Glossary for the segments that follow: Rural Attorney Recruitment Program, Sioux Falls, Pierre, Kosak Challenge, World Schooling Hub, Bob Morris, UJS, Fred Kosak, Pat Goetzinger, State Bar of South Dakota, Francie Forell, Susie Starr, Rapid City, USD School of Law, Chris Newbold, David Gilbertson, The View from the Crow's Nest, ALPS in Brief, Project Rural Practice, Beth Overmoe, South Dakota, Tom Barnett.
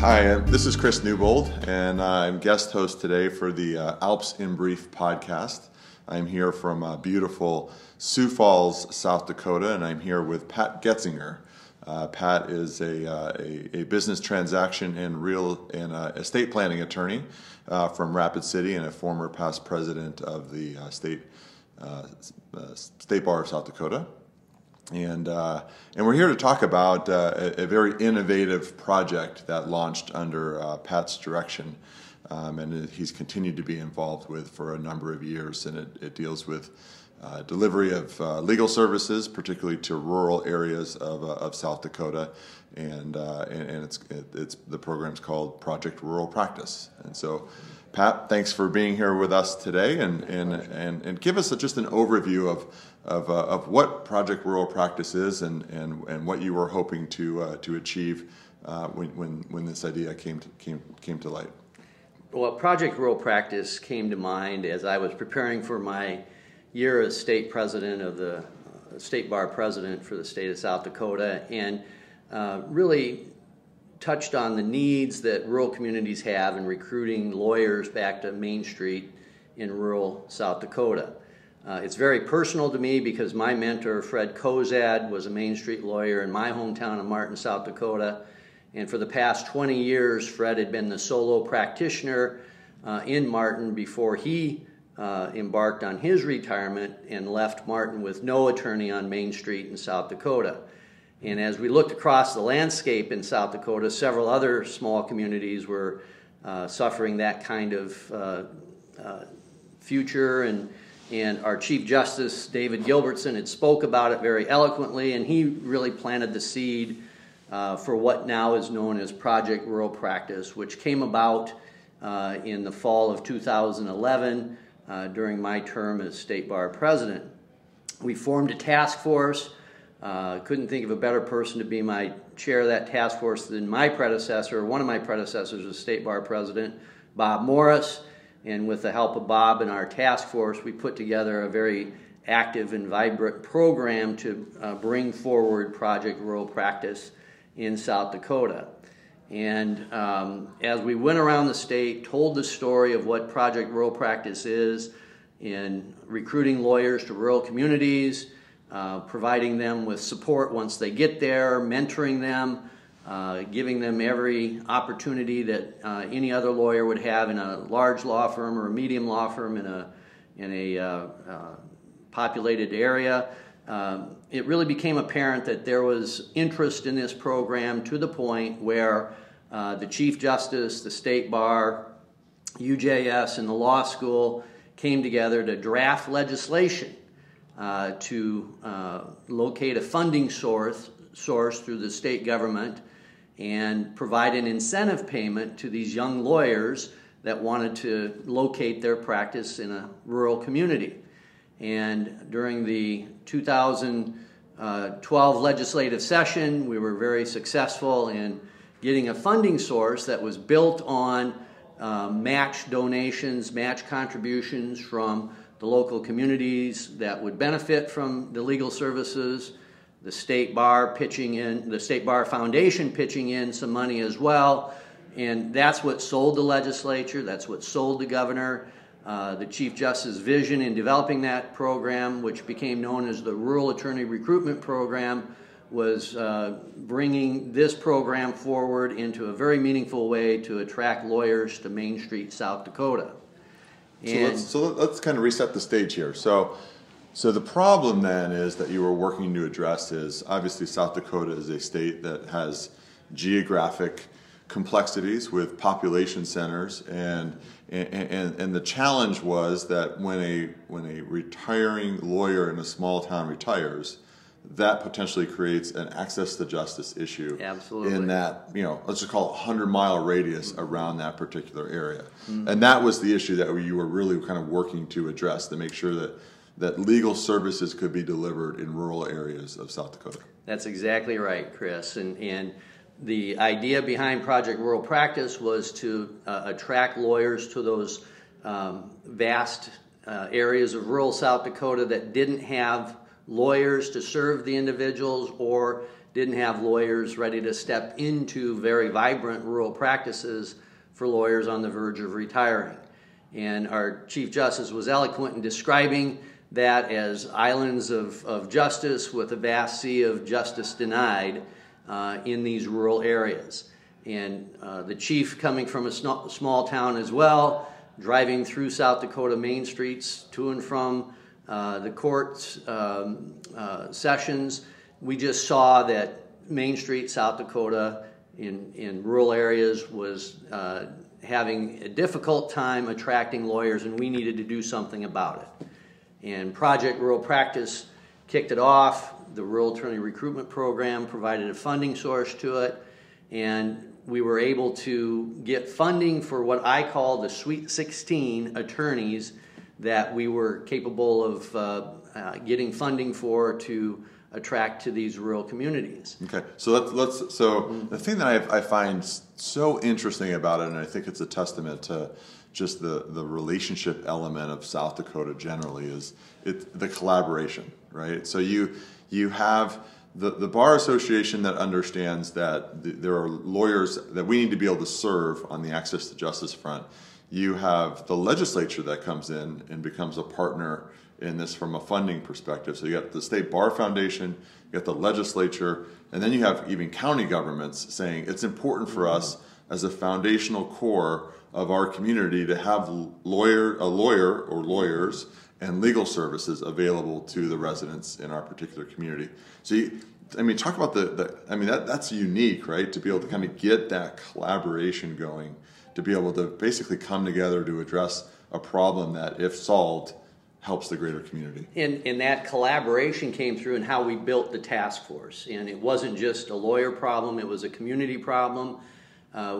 Hi, this is Chris Newbold, and I'm guest host today for the ALPS in Brief podcast. I'm here from beautiful Sioux Falls, South Dakota, and I'm here with Pat Goetzinger. Pat is a business transaction and estate planning attorney from Rapid City and a former past president of the State Bar of South Dakota. And we're here to talk about a very innovative project that launched under Pat's direction, and he's continued to be involved with for a number of years. And it deals with delivery of legal services, particularly to rural areas of South Dakota, and it's the program's called Project Rural Practice. And so, Pat, thanks for being here with us today, and give us just an overview of what Project Rural Practice is, and what you were hoping to achieve when this idea came to light. Well, Project Rural Practice came to mind as I was preparing for my year as state president of the State Bar president for the state of South Dakota, and really touched on the needs that rural communities have in recruiting lawyers back to Main Street in rural South Dakota. It's very personal to me because my mentor, Fred Kosak, was a Main Street lawyer in my hometown of Martin, South Dakota. And for the past 20 years, Fred had been the solo practitioner in Martin before he embarked on his retirement and left Martin with no attorney on Main Street in South Dakota. And as we looked across the landscape in South Dakota, several other small communities were suffering that kind of future. And our Chief Justice, David Gilbertson, had spoke about it very eloquently, and he really planted the seed for what now is known as Project Rural Practice, which came about in the fall of 2011 during my term as State Bar President. We formed a task force. Couldn't think of a better person to be my chair of that task force than my predecessor. One of my predecessors was State Bar President Bob Morris, and with the help of Bob and our task force, we put together a very active and vibrant program to bring forward Project Rural Practice in South Dakota. And as we went around the state, told the story of what Project Rural Practice is in recruiting lawyers to rural communities, providing them with support once they get there, mentoring them, giving them every opportunity that any other lawyer would have in a large law firm or a medium law firm in a populated area. It really became apparent that there was interest in this program to the point where the Chief Justice, the State Bar, UJS, and the law school came together to draft legislation to locate a funding source through the state government and provide an incentive payment to these young lawyers that wanted to locate their practice in a rural community. And during the 2012 legislative session, we were very successful in getting a funding source that was built on match donations, match contributions from the local communities that would benefit from the legal services, the State Bar pitching in, the State Bar Foundation pitching in some money as well, and that's what sold the legislature, that's what sold the governor, the Chief Justice's vision in developing that program, which became known as the Rural Attorney Recruitment Program, was bringing this program forward into a very meaningful way to attract lawyers to Main Street, South Dakota. So let's kind of reset the stage here. So the problem then is that you were working to address is obviously South Dakota is a state that has geographic complexities with population centers, and the challenge was that when a retiring lawyer in a small town retires, that potentially creates an access to justice issue. Absolutely. In that, let's just call it 100-mile radius around that particular area. Mm-hmm. And that was the issue that you were really kind of working to address, to make sure that legal services could be delivered in rural areas of South Dakota. That's exactly right, Chris. And the idea behind Project Rural Practice was to attract lawyers to those vast areas of rural South Dakota that didn't have lawyers to serve the individuals or didn't have lawyers ready to step into very vibrant rural practices for lawyers on the verge of retiring. And our Chief Justice was eloquent in describing that as islands of justice with a vast sea of justice denied in these rural areas. And the chief, coming from a small town as well, driving through South Dakota main streets to and from the court's sessions, we just saw that Main Street, South Dakota, in rural areas was having a difficult time attracting lawyers, and we needed to do something about it. And Project Rural Practice kicked it off. The Rural Attorney Recruitment Program provided a funding source to it, and we were able to get funding for what I call the Sweet 16 attorneys that we were capable of getting funding for to attract to these rural communities. Okay, so the thing that I find so interesting about it, and I think it's a testament to just the relationship element of South Dakota generally, is the collaboration, right? So you have the Bar Association that understands that there are lawyers that we need to be able to serve on the access to justice front. You have the legislature that comes in and becomes a partner in this from a funding perspective. So you got the State Bar Foundation, you got the legislature, and then you have even county governments saying it's important for us as a foundational core of our community to have a lawyer or lawyers and legal services available to the residents in our particular community. So talk about that's unique, right? To be able to kind of get that collaboration going, to be able to basically come together to address a problem that, if solved, helps the greater community. And that collaboration came through in how we built the task force. And it wasn't just a lawyer problem, it was a community problem.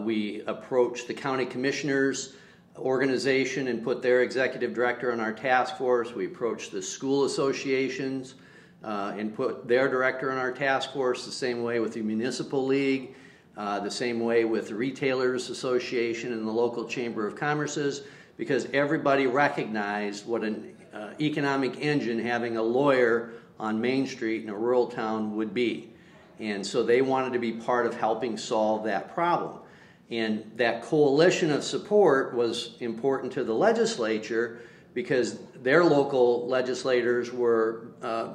We approached the county commissioners organization and put their executive director on our task force. We approached the school associations and put their director on our task force, the same way with the municipal league, the same way with the retailers association and the local chamber of commerces, because everybody recognized what an economic engine having a lawyer on Main Street in a rural town would be. And so they wanted to be part of helping solve that problem. And that coalition of support was important to the legislature because their local legislators were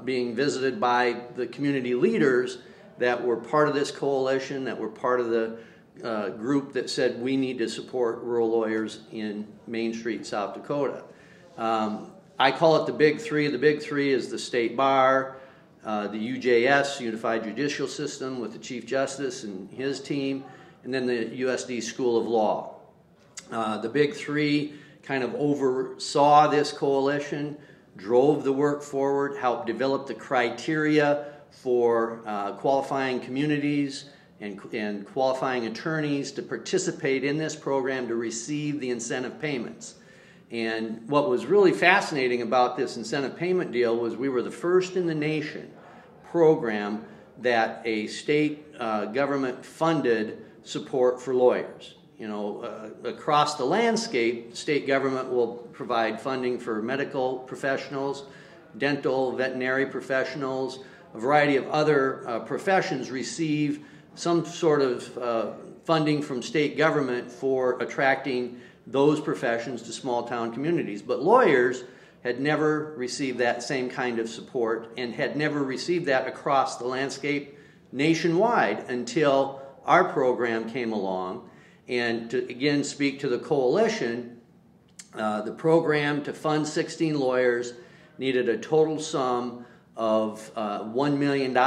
being visited by the community leaders that were part of this coalition, that were part of the group that said we need to support rural lawyers in Main Street, South Dakota. I call it the Big Three. The Big Three is the State Bar, the UJS, Unified Judicial System, with the Chief Justice and his team, and then the USD School of Law. The Big Three kind of oversaw this coalition, drove the work forward, helped develop the criteria for qualifying communities and qualifying attorneys to participate in this program to receive the incentive payments. And what was really fascinating about this incentive payment deal was we were the first in the nation program that a state government funded support for lawyers. You know, across the landscape, state government will provide funding for medical professionals, dental, veterinary professionals, a variety of other professions receive some sort of funding from state government for attracting those professions to small town communities. But lawyers had never received that same kind of support and had never received that across the landscape nationwide until our program came along. And to again speak to the coalition, the program to fund 16 lawyers needed a total sum of $1 million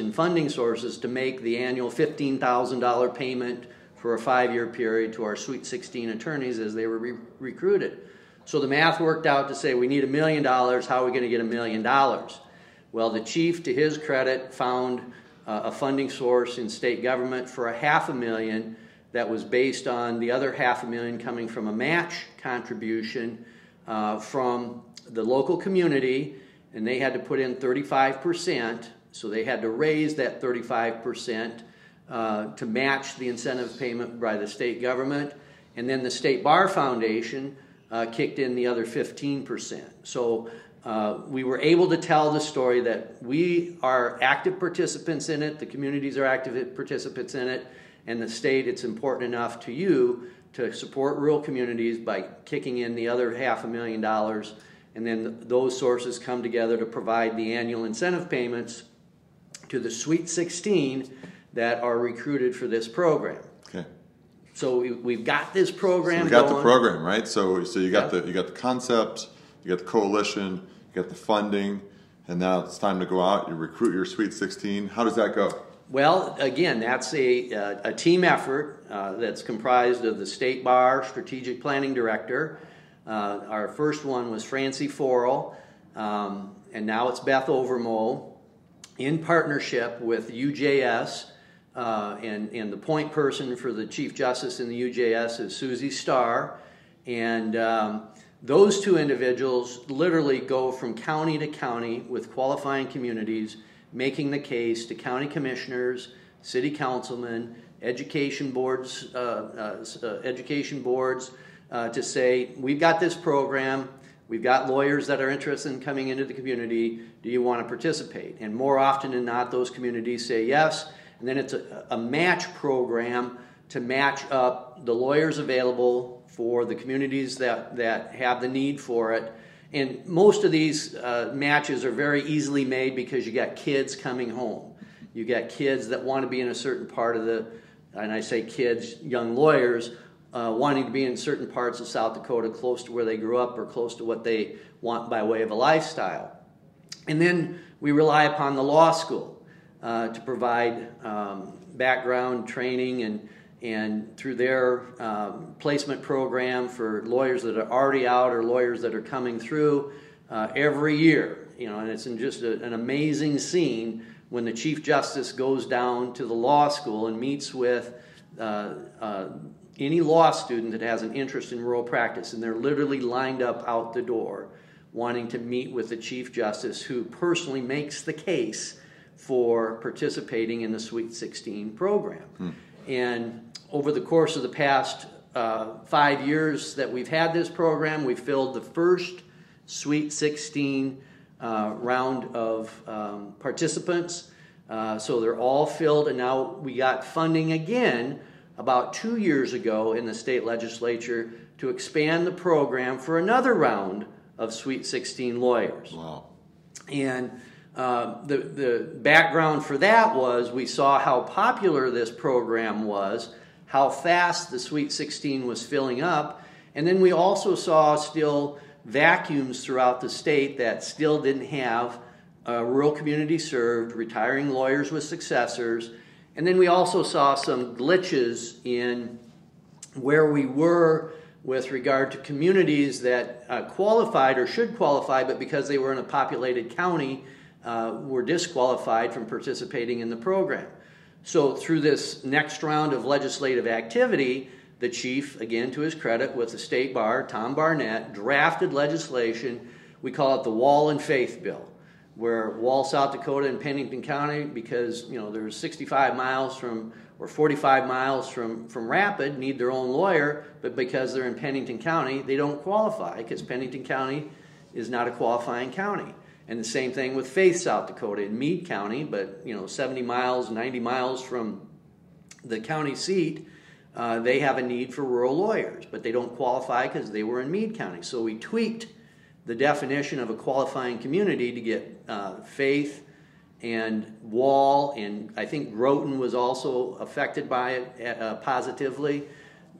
in funding sources to make the annual $15,000 payment for a 5-year period to our Sweet 16 attorneys as they were recruited. So the math worked out to say we need $1 million, how are we going to get $1 million? Well, the chief, to his credit, found a funding source in state government for a $500,000 that was based on the other $500,000 coming from a match contribution from the local community, and they had to put in 35%, so they had to raise that 35% to match the incentive payment by the state government. And then the State Bar Foundation kicked in the other 15%. So We were able to tell the story that we are active participants in it, the communities are active participants in it, and the state, it's important enough to you to support rural communities by kicking in the other $500,000, and then those sources come together to provide the annual incentive payments to the Sweet 16 that are recruited for this program. Okay. So we've got this program. So we got going. The program, right? So you got the concept, you got the coalition, you got the funding, and now it's time to go out. You recruit your Sweet 16. How does that go? Well, again, that's a team effort that's comprised of the State Bar, Strategic Planning Director. Our first one was Francie Forell, and now it's Beth Overmoe, in partnership with UJS, and the point person for the Chief Justice in the UJS is Susie Starr. And those two individuals literally go from county to county with qualifying communities, making the case to county commissioners, city councilmen, education boards to say, we've got this program, we've got lawyers that are interested in coming into the community, do you want to participate? And more often than not, those communities say yes, and then it's a match program to match up the lawyers available for the communities that have the need for it. And most of these matches are very easily made because you got kids coming home. You got kids that want to be in a certain part of the, and I say kids, young lawyers, wanting to be in certain parts of South Dakota close to where they grew up or close to what they want by way of a lifestyle. And then we rely upon the law school to provide background training and through their placement program for lawyers that are already out or lawyers that are coming through every year. You know, and it's just an amazing scene when the Chief Justice goes down to the law school and meets with any law student that has an interest in rural practice, and they're literally lined up out the door wanting to meet with the Chief Justice, who personally makes the case for participating in the Sweet 16 program. Hmm. And over the course of the past 5 years that we've had this program, we filled the first Sweet 16 round of participants. So they're all filled, and now we got funding again about 2 years ago in the state legislature to expand the program for another round of Sweet 16 lawyers. Wow. And the background for that was we saw how popular this program was, how fast the Sweet 16 was filling up, and then we also saw still vacuums throughout the state that still didn't have rural community served, retiring lawyers with successors. And then we also saw some glitches in where we were with regard to communities that qualified or should qualify, but because they were in a populated county, were disqualified from participating in the program. So through this next round of legislative activity, the Chief, again to his credit, with the State Bar, Tom Barnett, drafted legislation. We call it the Wall and Faith Bill, where Wall, South Dakota, and Pennington County, because you know they're 65 miles from, or 45 miles from Rapid, need their own lawyer, but because they're in Pennington County, they don't qualify, because Pennington County is not a qualifying county. And the same thing with Faith, South Dakota, in Meade County, but you know 70 miles, 90 miles from the county seat, they have a need for rural lawyers, but they don't qualify because they were in Meade County. So we tweaked the definition of a qualifying community to get Faith and Wall, and I think Groton was also affected by it positively.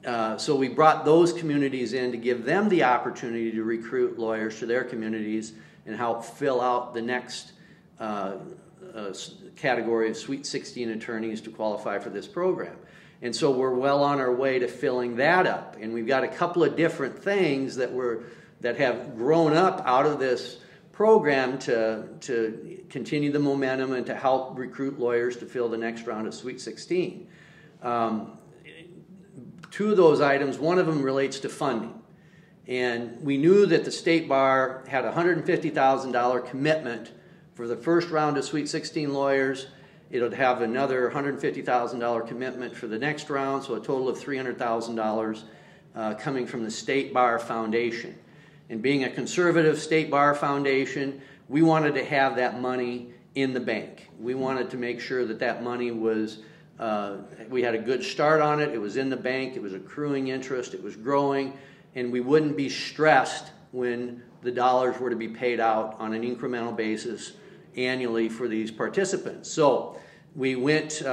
So we brought those communities in to give them the opportunity to recruit lawyers to their communities and help fill out the next category of Sweet 16 attorneys to qualify for this program. And so we're well on our way to filling that up. And we've got a couple of different things that have grown up out of this program to continue the momentum and to help recruit lawyers to fill the next round of Sweet 16. Two of those items, one of them relates to funding. And we knew that the State Bar had a $150,000 commitment for the first round of Sweet 16 lawyers. It'll have another $150,000 commitment for the next round, so a total of $300,000 coming from the State Bar Foundation. And being a conservative state bar foundation, we wanted to have that money in the bank. We wanted to make sure that that money was, we had a good start on it. It was in the bank. It was accruing interest. It was growing. And we wouldn't be stressed when the dollars were to be paid out on an incremental basis annually for these participants. So we went,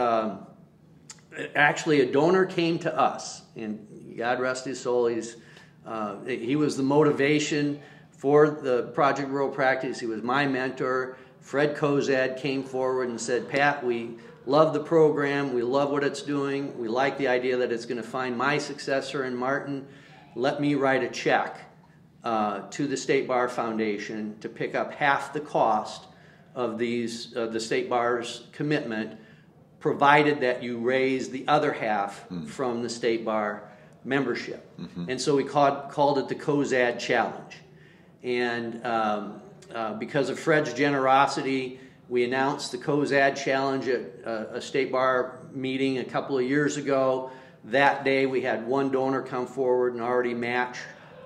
actually a donor came to us, and God rest his soul, he was the motivation for the Project Rural Practice. He was my mentor. Fred Kosak came forward and said, Pat, we love the program, we love what it's doing, we like the idea that it's going to find my successor in Martin. Let me write a check to the State Bar Foundation to pick up half the cost of these, the State Bar's commitment, provided that you raise the other half from the State Bar membership. And so we called it the Kosak Challenge. And because of Fred's generosity, we announced the Kosak Challenge at a State Bar meeting a couple of years ago. That day we had one donor come forward and already match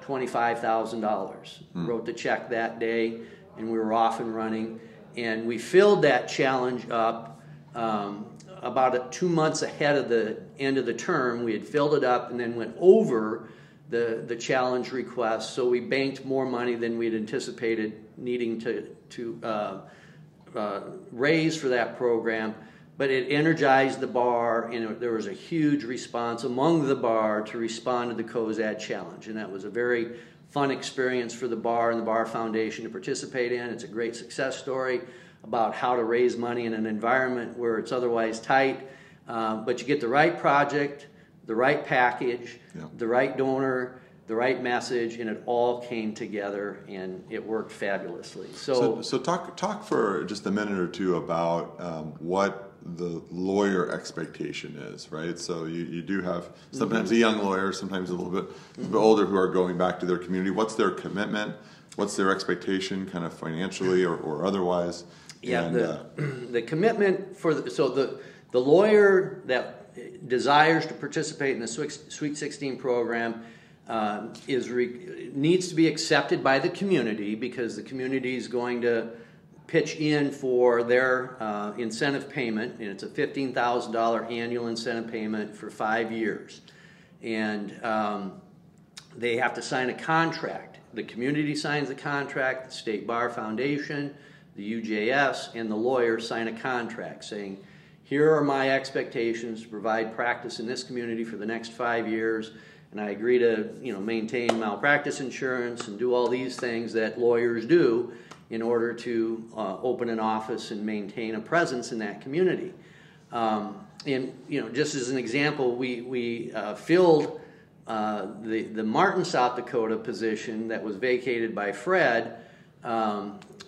$25,000. Wrote the check that day, and we were off and running. And we filled that challenge up about 2 months ahead of the end of the term. We had filled it up and then went over the challenge request, so we banked more money than we had anticipated needing to raise for that program. But it energized the bar, and there was a huge response among the bar to respond to the Kosak Challenge, and that was a very fun experience for the bar and the Bar Foundation to participate in. It's a great success story about how to raise money in an environment where it's otherwise tight, but you get the right project, the right package, the right donor, the right message, and it all came together, and it worked fabulously. So talk for just a minute or two about what the lawyer expectation is, right? So you do have sometimes a young lawyer, sometimes a little bit older, who are going back to their community. What's their commitment? What's their expectation, kind of financially or otherwise? Yeah, and, the commitment for the lawyer that desires to participate in the Sweet 16 program needs to be accepted by the community, because the community is going to pitch in for their incentive payment, and it's a $15,000 annual incentive payment for 5 years. And they have to sign a contract. The community signs the contract, the State Bar Foundation, the UJS, and the lawyer sign a contract saying, here are my expectations to provide practice in this community for the next 5 years, and I agree to maintain malpractice insurance and do all these things that lawyers do in order to open an office and maintain a presence in that community. And just as an example, we filled the Martin, South Dakota position that was vacated by Fred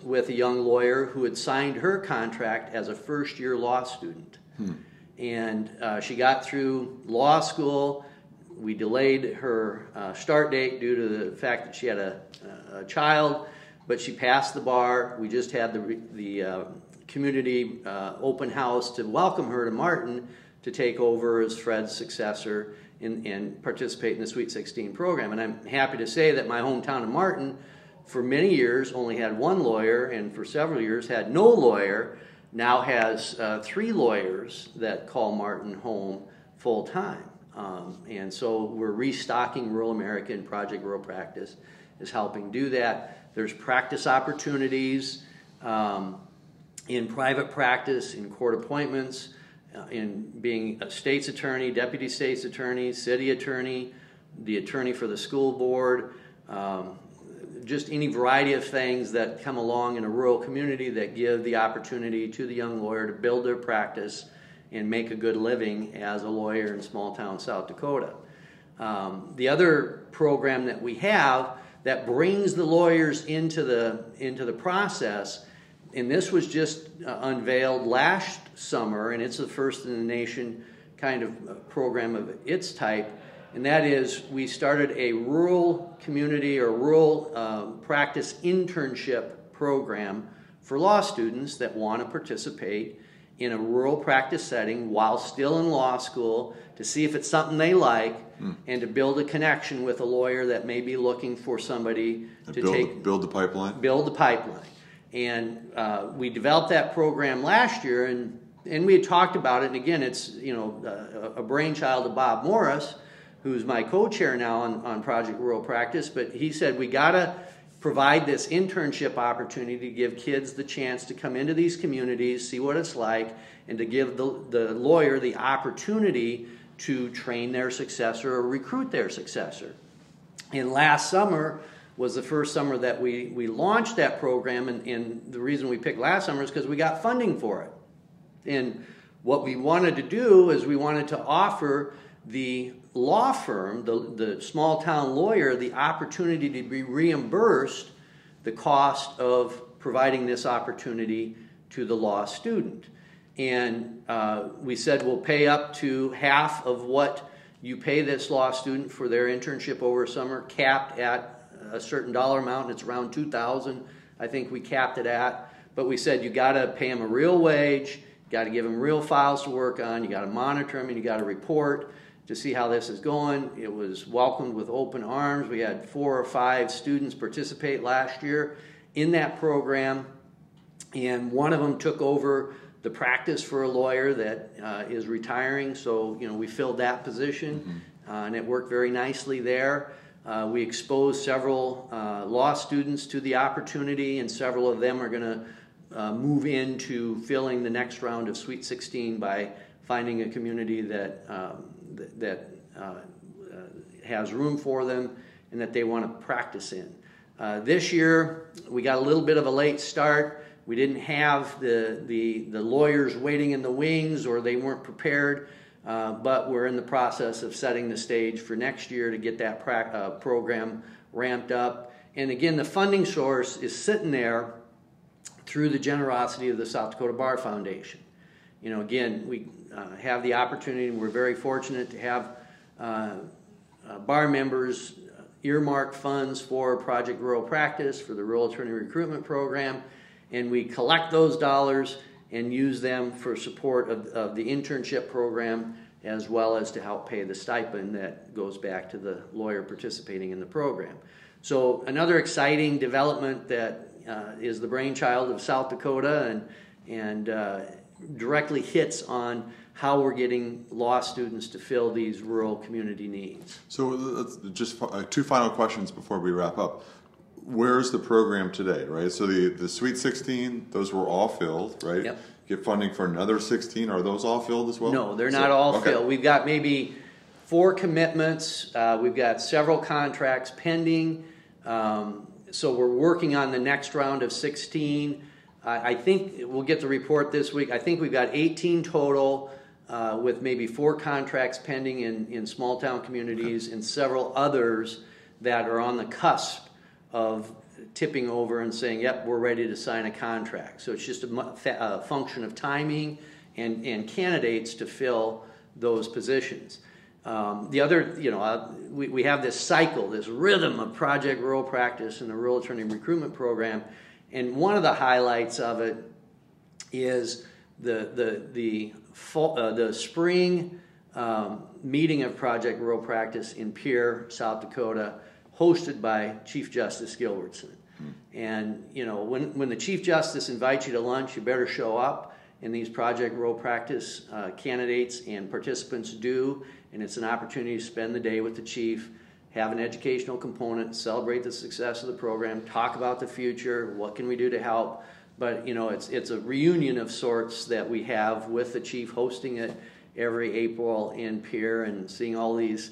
with a young lawyer who had signed her contract as a first-year law student. And she got through law school. We delayed her start date due to the fact that she had a child, but she passed the bar. We just had the community open house to welcome her to Martin to take over as Fred's successor and participate in the Sweet 16 program. And I'm happy to say that my hometown of Martin for many years only had one lawyer, and for several years had no lawyer, now has 3 lawyers that call Martin home full time. And so we're restocking Rural America, and Project Rural Practice is helping do that. There's practice opportunities in private practice, in court appointments, in being a state's attorney, deputy state's attorney, city attorney, the attorney for the school board, just any variety of things that come along in a rural community that give the opportunity to the young lawyer to build their practice and make a good living as a lawyer in small town South Dakota. The other program that we have that brings the lawyers into the process, and this was just unveiled last summer, and it's the first in the nation kind of program of its type, and that is we started a rural community or rural practice internship program for law students that want to participate in a rural practice setting while still in law school to see if it's something they like and to build a connection with a lawyer that may be looking for somebody and to build the pipeline. Build the pipeline. And we developed that program last year, and we had talked about it. And again, it's a brainchild of Bob Morris, who's my co-chair now on Project Rural Practice. But he said we gotta provide this internship opportunity to give kids the chance to come into these communities, see what it's like, and to give the lawyer the opportunity to train their successor or recruit their successor. And last summer was the first summer that we launched that program, and the reason we picked last summer is because we got funding for it. And what we wanted to do is we wanted to offer the law firm, the small town lawyer, the opportunity to be reimbursed the cost of providing this opportunity to the law student. And we said we'll pay up to half of what you pay this law student for their internship over summer, capped at a certain dollar amount, and it's around $2,000, I think we capped it at. But we said you got to pay them a real wage, got to give them real files to work on, you got to monitor them, and you got to report to see how this is going. It was welcomed with open arms. We had 4 or 5 students participate last year in that program, and one of them took over the practice for a lawyer that is retiring, so we filled that position, and it worked very nicely there. We exposed several law students to the opportunity, and several of them are going to move into filling the next round of Sweet 16 by finding a community that has room for them and that they want to practice in. This year we got a little bit of a late start. We didn't have the lawyers waiting in the wings, or they weren't prepared, but we're in the process of setting the stage for next year to get that program ramped up. And again, the funding source is sitting there through the generosity of the South Dakota Bar Foundation. Again, we have the opportunity, and we're very fortunate to have bar members earmark funds for Project Rural Practice, for the Rural Attorney Recruitment Program, and we collect those dollars and use them for support of the internship program, as well as to help pay the stipend that goes back to the lawyer participating in the program. So another exciting development that is the brainchild of South Dakota and directly hits on how we're getting law students to fill these rural community needs. So just 2 final questions before we wrap up. Where's the program today, right? So the Sweet 16, those were all filled, right? Yep. Get funding for another 16. Are those all filled as well? No, they're not all filled. We've got maybe 4 commitments. We've got several contracts pending. So we're working on the next round of 16. I think we'll get the report this week. I think we've got 18 total, with maybe 4 contracts pending in small town communities, and several others that are on the cusp of tipping over and saying, yep, we're ready to sign a contract. So it's just a function of timing and candidates to fill those positions. The other, we have this cycle, this rhythm of Project Rural Practice and the Rural Attorney Recruitment Program. And one of the highlights of it is the spring meeting of Project Rural Practice in Pierre, South Dakota, hosted by Chief Justice Gilbertson. And when the Chief Justice invites you to lunch, you better show up. And these Project Rural Practice candidates and participants do. And it's an opportunity to spend the day with the Chief, have an educational component, celebrate the success of the program, talk about the future, what can we do to help. But it's a reunion of sorts that we have with the Chief hosting it every April in Pierre, and seeing all these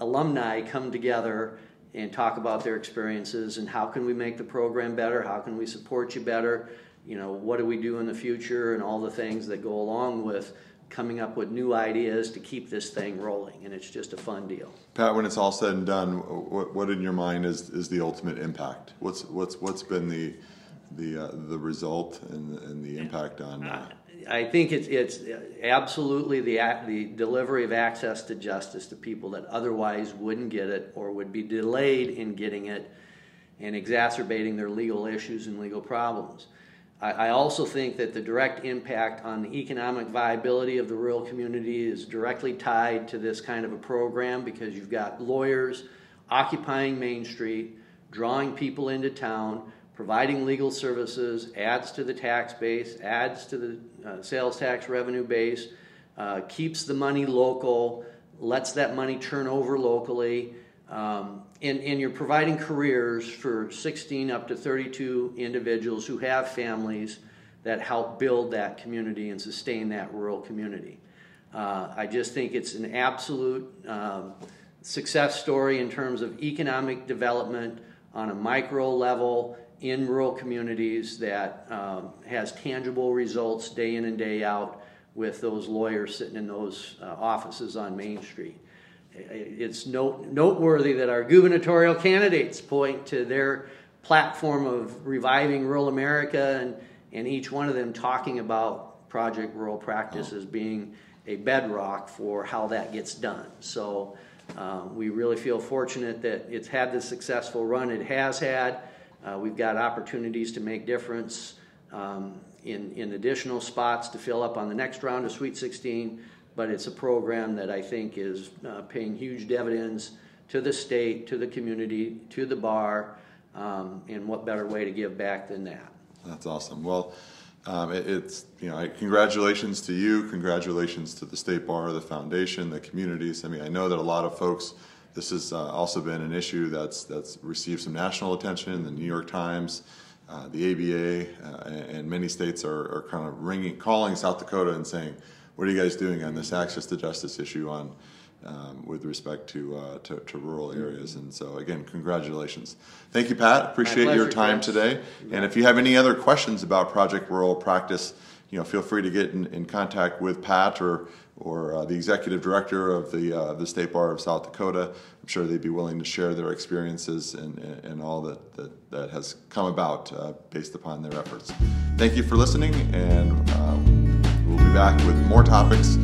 alumni come together and talk about their experiences and how can we make the program better, how can we support you better, what do we do in the future, and all the things that go along with coming up with new ideas to keep this thing rolling. And it's just a fun deal. Pat, when it's all said and done, what in your mind is the ultimate impact? What's been the result and the impact on? I think it's absolutely the delivery of access to justice to people that otherwise wouldn't get it or would be delayed in getting it, and exacerbating their legal issues and legal problems. I also think that the direct impact on the economic viability of the rural community is directly tied to this kind of a program, because you've got lawyers occupying Main Street, drawing people into town, providing legal services, adds to the tax base, adds to the sales tax revenue base, keeps the money local, lets that money turn over locally, and you're providing careers for 16 up to 32 individuals who have families that help build that community and sustain that rural community. I just think it's an absolute success story in terms of economic development on a micro level in rural communities that has tangible results day in and day out with those lawyers sitting in those offices on Main Street. It's noteworthy that our gubernatorial candidates point to their platform of reviving rural America, and each one of them talking about Project Rural Practice as being a bedrock for how that gets done. So we really feel fortunate that it's had the successful run it has had. We've got opportunities to make difference in additional spots to fill up on the next round of Sweet 16, but it's a program that I think is paying huge dividends to the state, to the community, to the bar, and what better way to give back than that. That's awesome. Well, it's, you know, congratulations to you, congratulations to the State Bar, the foundation, the communities. I mean, I know that a lot of folks, this has also been an issue that's received some national attention, the New York Times, the ABA, and many states are kind of calling South Dakota and saying, what are you guys doing on this access to justice issue on with respect to rural areas? And so, again, congratulations. Thank you, Pat. Appreciate your time today. And if you have any other questions about Project Rural Practice, you know, feel free to get in contact with Pat or the executive director of the State Bar of South Dakota. I'm sure they'd be willing to share their experiences and all that has come about based upon their efforts. Thank you for listening, and we'll be back with more topics